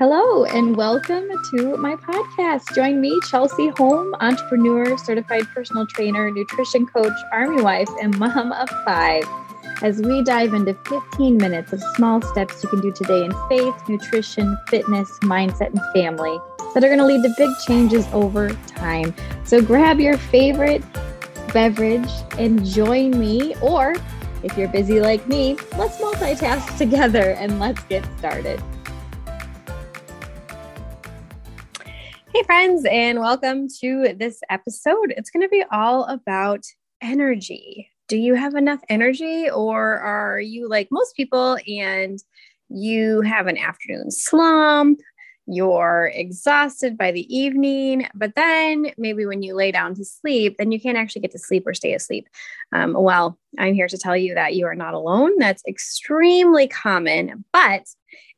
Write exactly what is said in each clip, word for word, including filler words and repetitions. Hello and welcome to my podcast. Join me, Chelsea Holm, entrepreneur, certified personal trainer, nutrition coach, army wife, and mom of five, as we dive into fifteen minutes of small steps you can do today in faith, nutrition, fitness, mindset, and family that are going to lead to big changes over time. So grab your favorite beverage and join me, or if you're busy like me, let's multitask together and let's get started. Hey friends, and welcome to this episode. It's going to be all about energy. Do you have enough energy, or are you like most people and you have an afternoon slump? You're exhausted by the evening, but then maybe when you lay down to sleep, then you can't actually get to sleep or stay asleep. Um, well, I'm here to tell you that you are not alone. That's extremely common, but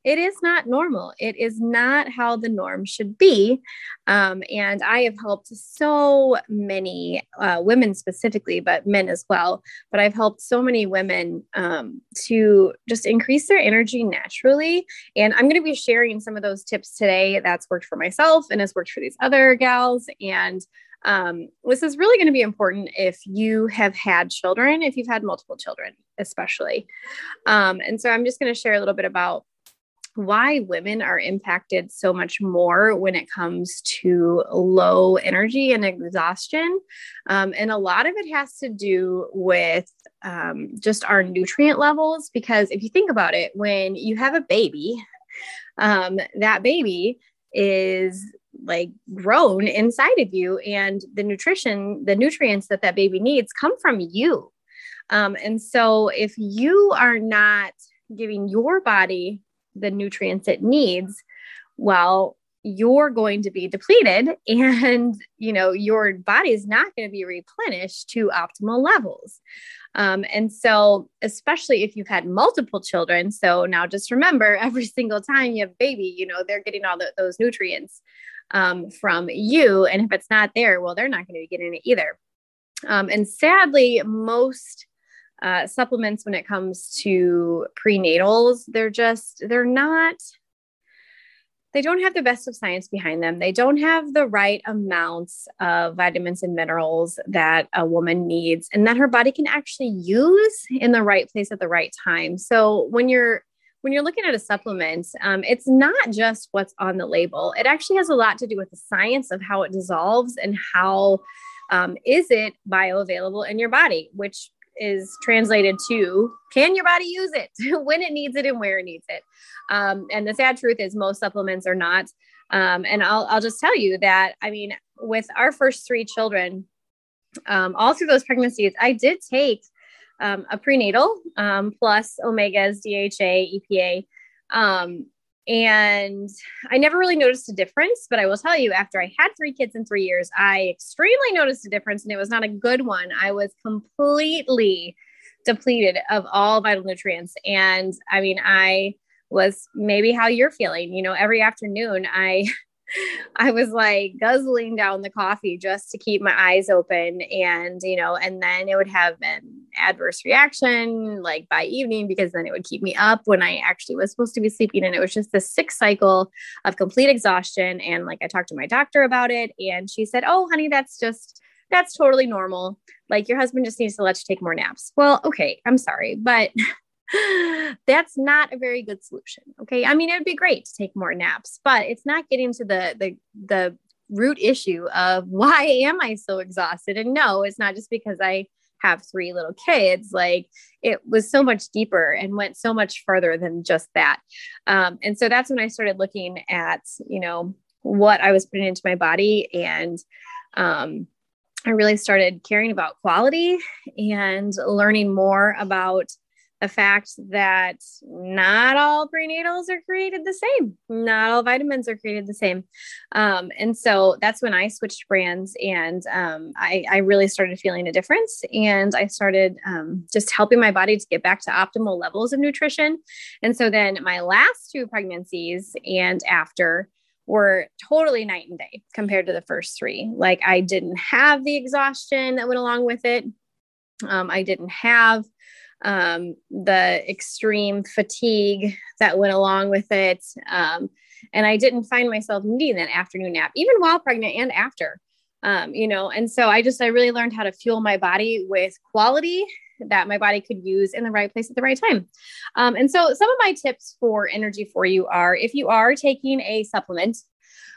it is not normal. It is not how the norm should be. Um, and I have helped so many uh, women specifically, but men as well. But I've helped so many women um, to just increase their energy naturally. And I'm going to be sharing some of those tips today that's worked for myself and has worked for these other gals. And Um, this is really going to be important if you have had children, if you've had multiple children, especially. Um, and so I'm just going to share a little bit about why women are impacted so much more when it comes to low energy and exhaustion. Um, and a lot of it has to do with um, just our nutrient levels, because if you think about it, when you have a baby, um, that baby is like grown inside of you, and the nutrition, the nutrients that that baby needs come from you. Um, and so if you are not giving your body the nutrients it needs, well, you're going to be depleted, and, you know, your body is not going to be replenished to optimal levels. Um, and so, especially if you've had multiple children. So now just remember, every single time you have a baby, you know, they're getting all the, those nutrients um, from you. And if it's not there, well, they're not going to be getting it either. Um, and sadly, most uh, supplements, when it comes to prenatals, they're just, they're not, they don't have the best of science behind them. They don't have the right amounts of vitamins and minerals that a woman needs and that her body can actually use in the right place at the right time. So when you're, when you're looking at a supplement, um, it's not just what's on the label. It actually has a lot to do with the science of how it dissolves and how um, is it bioavailable in your body, which is translated to, can your body use it when it needs it and where it needs it? Um, and the sad truth is most supplements are not. Um, and I'll, I'll just tell you that, I mean, with our first three children, um, all through those pregnancies, I did take um, a prenatal um, plus omegas, D H A, E P A. Um, and I never really noticed a difference, but I will tell you, after I had three kids in three years, I extremely noticed a difference, and it was not a good one. I was completely depleted of all vital nutrients. And I mean, I was maybe how you're feeling, you know, every afternoon I, I was like guzzling down the coffee just to keep my eyes open. And, you know, and then it would have an adverse reaction like by evening, because then it would keep me up when I actually was supposed to be sleeping. And it was just this sick cycle of complete exhaustion. And like, I talked to my doctor about it, and she said, oh honey, that's just, that's totally normal. Like, your husband just needs to let you take more naps. Well, okay, I'm sorry, but that's not a very good solution. Okay. I mean, it'd be great to take more naps, but it's not getting to the, the, the root issue of why am I so exhausted? And no, it's not just because I have three little kids. Like, it was so much deeper and went so much further than just that. Um, and so that's when I started looking at, you know, what I was putting into my body. And, um, I really started caring about quality and learning more about the fact that not all prenatals are created the same. Not all vitamins are created the same. Um, and so that's when I switched brands, and um, I, I really started feeling a difference. And I started um, just helping my body to get back to optimal levels of nutrition. And so then my last two pregnancies and after were totally night and day compared to the first three. Like, I didn't have the exhaustion that went along with it. Um, I didn't have um, the extreme fatigue that went along with it. Um, and I didn't find myself needing that afternoon nap, even while pregnant and after, um, you know, and so I just, I really learned how to fuel my body with quality that my body could use in the right place at the right time. Um, and so some of my tips for energy for you are, if you are taking a supplement,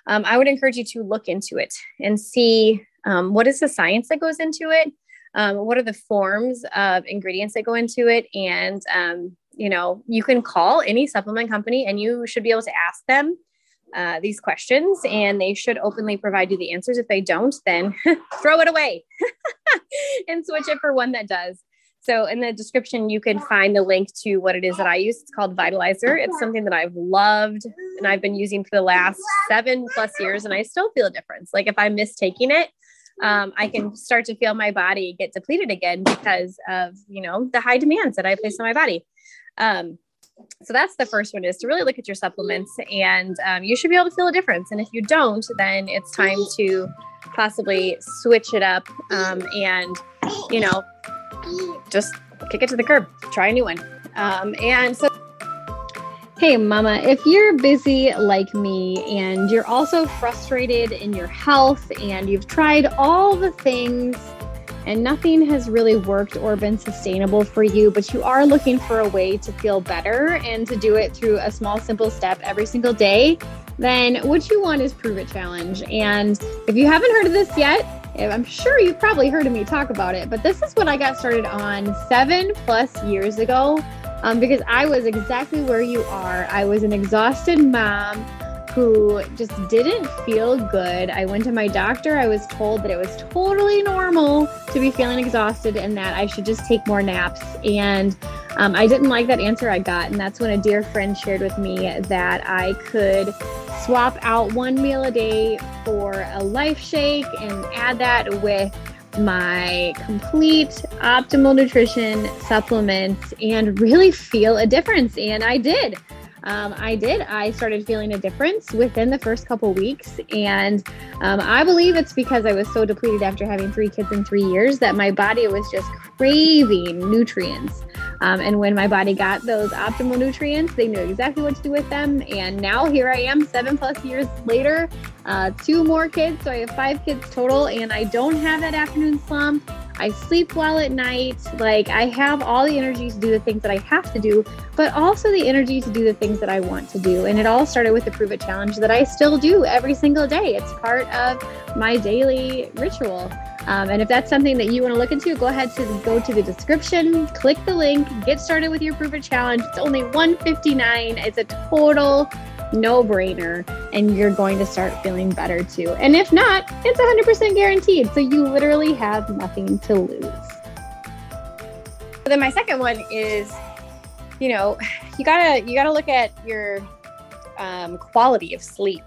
um, I would encourage you to look into it and see, um, what is the science that goes into it? Um, what are the forms of ingredients that go into it? And, um, you know, you can call any supplement company and you should be able to ask them uh, these questions, and they should openly provide you the answers. If they don't, then throw it away and switch it for one that does. So in the description, you can find the link to what it is that I use. It's called Vitalizer. It's something that I've loved and I've been using for the last seven plus years. And I still feel a difference. Like if I miss taking it, um, I can start to feel my body get depleted again because of, you know, the high demands that I place on my body. Um, so that's the first one, is to really look at your supplements, and, um, you should be able to feel a difference. And if you don't, then it's time to possibly switch it up. Um, and you know, just kick it to the curb, try a new one. Um, and so, hey mama, if you're busy like me and you're also frustrated in your health and you've tried all the things and nothing has really worked or been sustainable for you, but you are looking for a way to feel better and to do it through a small, simple step every single day, then what you want is Prove It Challenge. And if you haven't heard of this yet, I'm sure you've probably heard of me talk about it, but this is what I got started on seven plus years ago, um, because I was exactly where you are. I was an exhausted mom who just didn't feel good. I went to my doctor. I was told that it was totally normal to be feeling exhausted and that I should just take more naps. And um, I didn't like that answer I got. And that's when a dear friend shared with me that I could swap out one meal a day for a life shake and add that with my complete optimal nutrition supplements and really feel a difference. And I did. Um, I did. I started feeling a difference within the first couple weeks. And um, I believe it's because I was so depleted after having three kids in three years that my body was just craving nutrients. Um, and when my body got those optimal nutrients, they knew exactly what to do with them. And now here I am seven plus years later, uh, two more kids. So I have five kids total, and I don't have that afternoon slump. I sleep well at night. Like, I have all the energy to do the things that I have to do, but also the energy to do the things that I want to do. And it all started with the Prove It Challenge that I still do every single day. It's part of my daily ritual. Um, and if that's something that you want to look into, go ahead to go to the description, click the link, get started with your Prove It Challenge. It's only one hundred fifty-nine dollars. It's a total no-brainer, and you're going to start feeling better too. And if not, it's one hundred percent guaranteed. So you literally have nothing to lose. Then my second one is, you know, you gotta, you gotta look at your um, quality of sleep,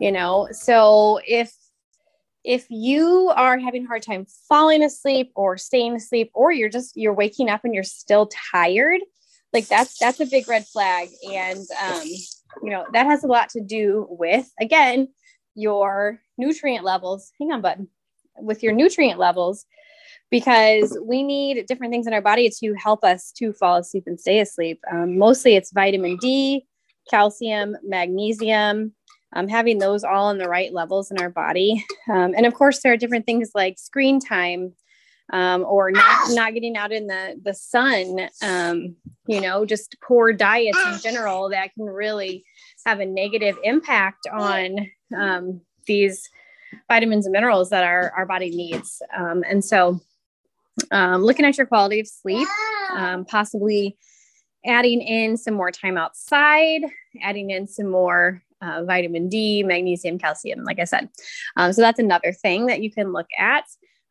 you know? So if, If you are having a hard time falling asleep or staying asleep, or you're just, you're waking up and you're still tired, like that's, that's a big red flag. And, um, you know, that has a lot to do with, again, your nutrient levels, hang on button, with your nutrient levels, because we need different things in our body to help us to fall asleep and stay asleep. Um, mostly it's vitamin D, calcium, magnesium, Um, having those all in the right levels in our body. Um, and of course there are different things like screen time, um, or not, not getting out in the, the sun, um, you know, just poor diets in general that can really have a negative impact on, um, these vitamins and minerals that our, our body needs. Um, and so, um, looking at your quality of sleep, um, possibly adding in some more time outside, adding in some more, Uh, vitamin D, magnesium, calcium, like I said. Um, so that's another thing that you can look at.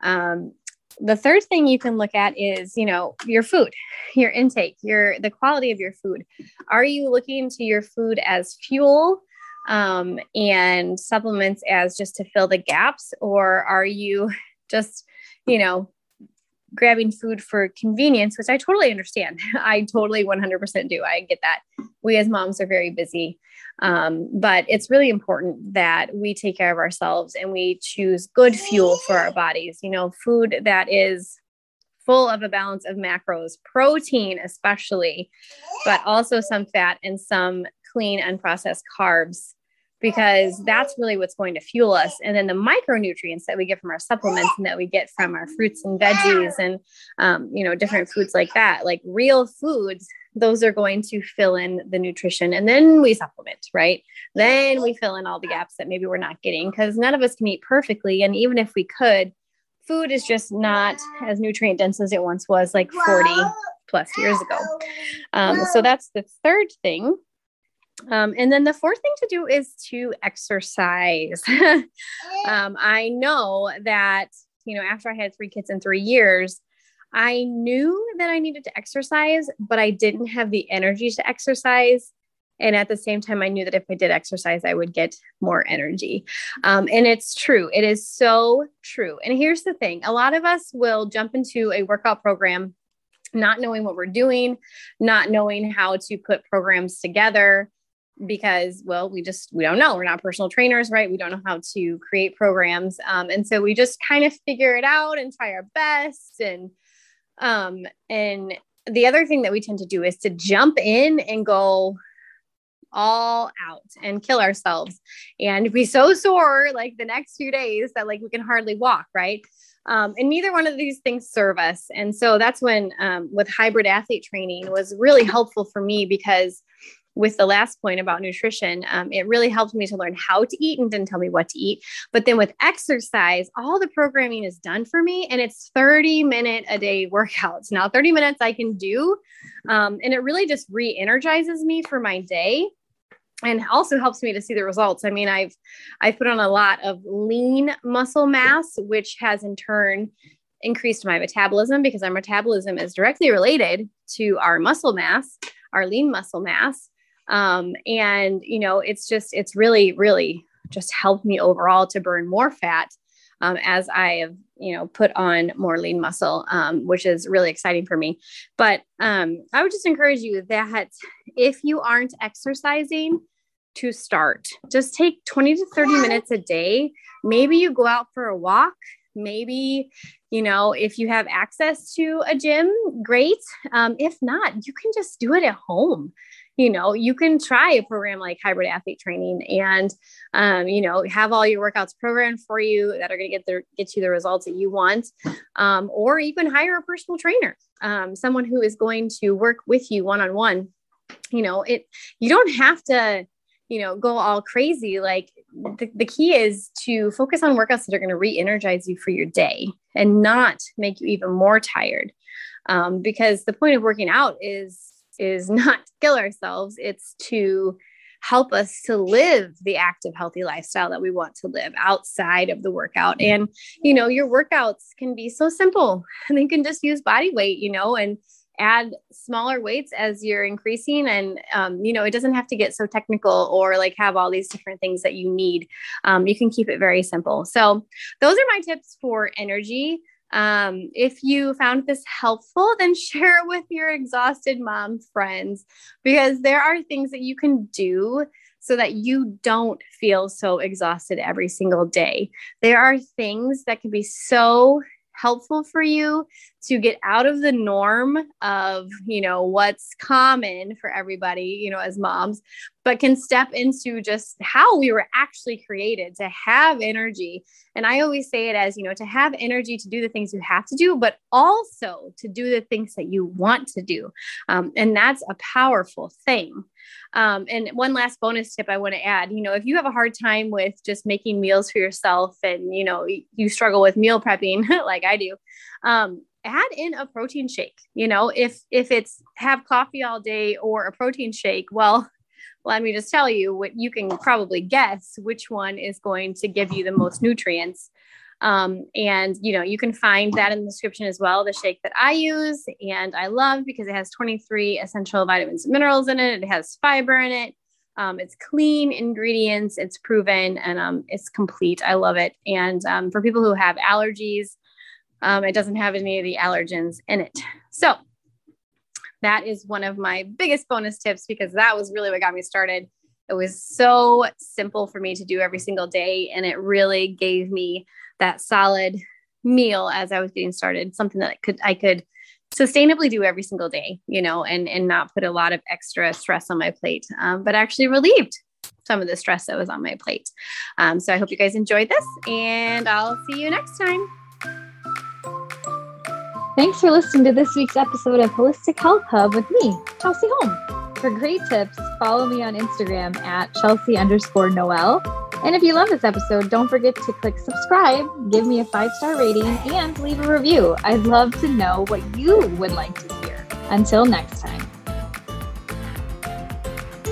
Um, the third thing you can look at is, you know, your food, your intake, your, the quality of your food. Are you looking to your food as fuel, um, and supplements as just to fill the gaps? Or are you just, you know, grabbing food for convenience, which I totally understand. I totally one hundred percent do. I get that. We as moms are very busy. Um, but it's really important that we take care of ourselves and we choose good fuel for our bodies, you know, food that is full of a balance of macros, protein especially, but also some fat and some clean unprocessed carbs, because that's really what's going to fuel us. And then the micronutrients that we get from our supplements and that we get from our fruits and veggies and, um, you know, different foods like that, like real foods, those are going to fill in the nutrition. And then we supplement, right? Then we fill in all the gaps that maybe we're not getting, because none of us can eat perfectly. And even if we could, food is just not as nutrient dense as it once was like forty plus years ago. Um, so that's the third thing. Um, and then the fourth thing to do is to exercise. um, I know that, you know, after I had three kids in three years, I knew that I needed to exercise, but I didn't have the energy to exercise. And at the same time, I knew that if I did exercise, I would get more energy. Um, and it's true. It is so true. And here's the thing. A lot of us will jump into a workout program, not knowing what we're doing, not knowing how to put programs together, because, well, we just, we don't know, we're not personal trainers, right? We don't know how to create programs. Um, and so we just kind of figure it out and try our best. And, um, and the other thing that we tend to do is to jump in and go all out and kill ourselves and be so sore, like the next few days that like, we can hardly walk. Right. Um, and neither one of these things serve us. And so that's when, um, with hybrid athlete training was really helpful for me, because with the last point about nutrition, um, it really helped me to learn how to eat and didn't tell me what to eat. But then with exercise, all the programming is done for me, and it's thirty minute a day workouts. Now thirty minutes I can do. Um, and it really just re-energizes me for my day, and also helps me to see the results. I mean, I've, I've put on a lot of lean muscle mass, which has in turn increased my metabolism, because our metabolism is directly related to our muscle mass, our lean muscle mass. Um, and you know, it's just, it's really, really just helped me overall to burn more fat, um, as I have, you know, put on more lean muscle, um, which is really exciting for me. But, um, I would just encourage you that if you aren't exercising, to start, just take twenty to thirty minutes a day. Maybe you go out for a walk. Maybe, you know, if you have access to a gym, great. Um, if not, you can just do it at home. You know, you can try a program like hybrid athlete training and, um, you know, have all your workouts programmed for you that are going to get the, get you the results that you want. Um, or you can hire a personal trainer, um, someone who is going to work with you one-on-one. You know, it, you don't have to, you know, go all crazy. Like the, the key is to focus on workouts that are going to re-energize you for your day and not make you even more tired. Um, because the point of working out is, is not to kill ourselves. It's to help us to live the active, healthy lifestyle that we want to live outside of the workout. And, you know, your workouts can be so simple, and you can just use body weight, you know, and add smaller weights as you're increasing. And, um, you know, it doesn't have to get so technical or like have all these different things that you need. Um, you can keep it very simple. So those are my tips for energy. Um, if you found this helpful, then share it with your exhausted mom friends, because there are things that you can do so that you don't feel so exhausted every single day. There are things that can be so helpful for you to get out of the norm of, you know, what's common for everybody, you know, as moms, but can step into just how we were actually created to have energy. And I always say it as, you know, to have energy to do the things you have to do, but also to do the things that you want to do. Um, and that's a powerful thing. Um, and one last bonus tip I want to add, you know, if you have a hard time with just making meals for yourself and, you know, you struggle with meal prepping like I do, um, add in a protein shake. You know, if, if it's have coffee all day or a protein shake, well, let me just tell you what you can probably guess which one is going to give you the most nutrients. Um, and, you know, you can find that in the description as well, the shake that I use and I love, because it has twenty-three essential vitamins and minerals in it. It has fiber in it. Um, it's clean ingredients. It's proven, and, um, it's complete. I love it. And, um, for people who have allergies, um, it doesn't have any of the allergens in it. So that is one of my biggest bonus tips, because that was really what got me started. It was so simple for me to do every single day, and it really gave me that solid meal as I was getting started, something that I could, I could sustainably do every single day, you know, and, and not put a lot of extra stress on my plate, um, but actually relieved some of the stress that was on my plate. Um, so I hope you guys enjoyed this, and I'll see you next time. Thanks for listening to this week's episode of Holistic Health Hub with me, Chelsea Holm. For great tips, follow me on Instagram at Chelsea underscore Noel. And if you love this episode, don't forget to click subscribe, give me a five-star rating, and leave a review. I'd love to know what you would like to hear. Until next time.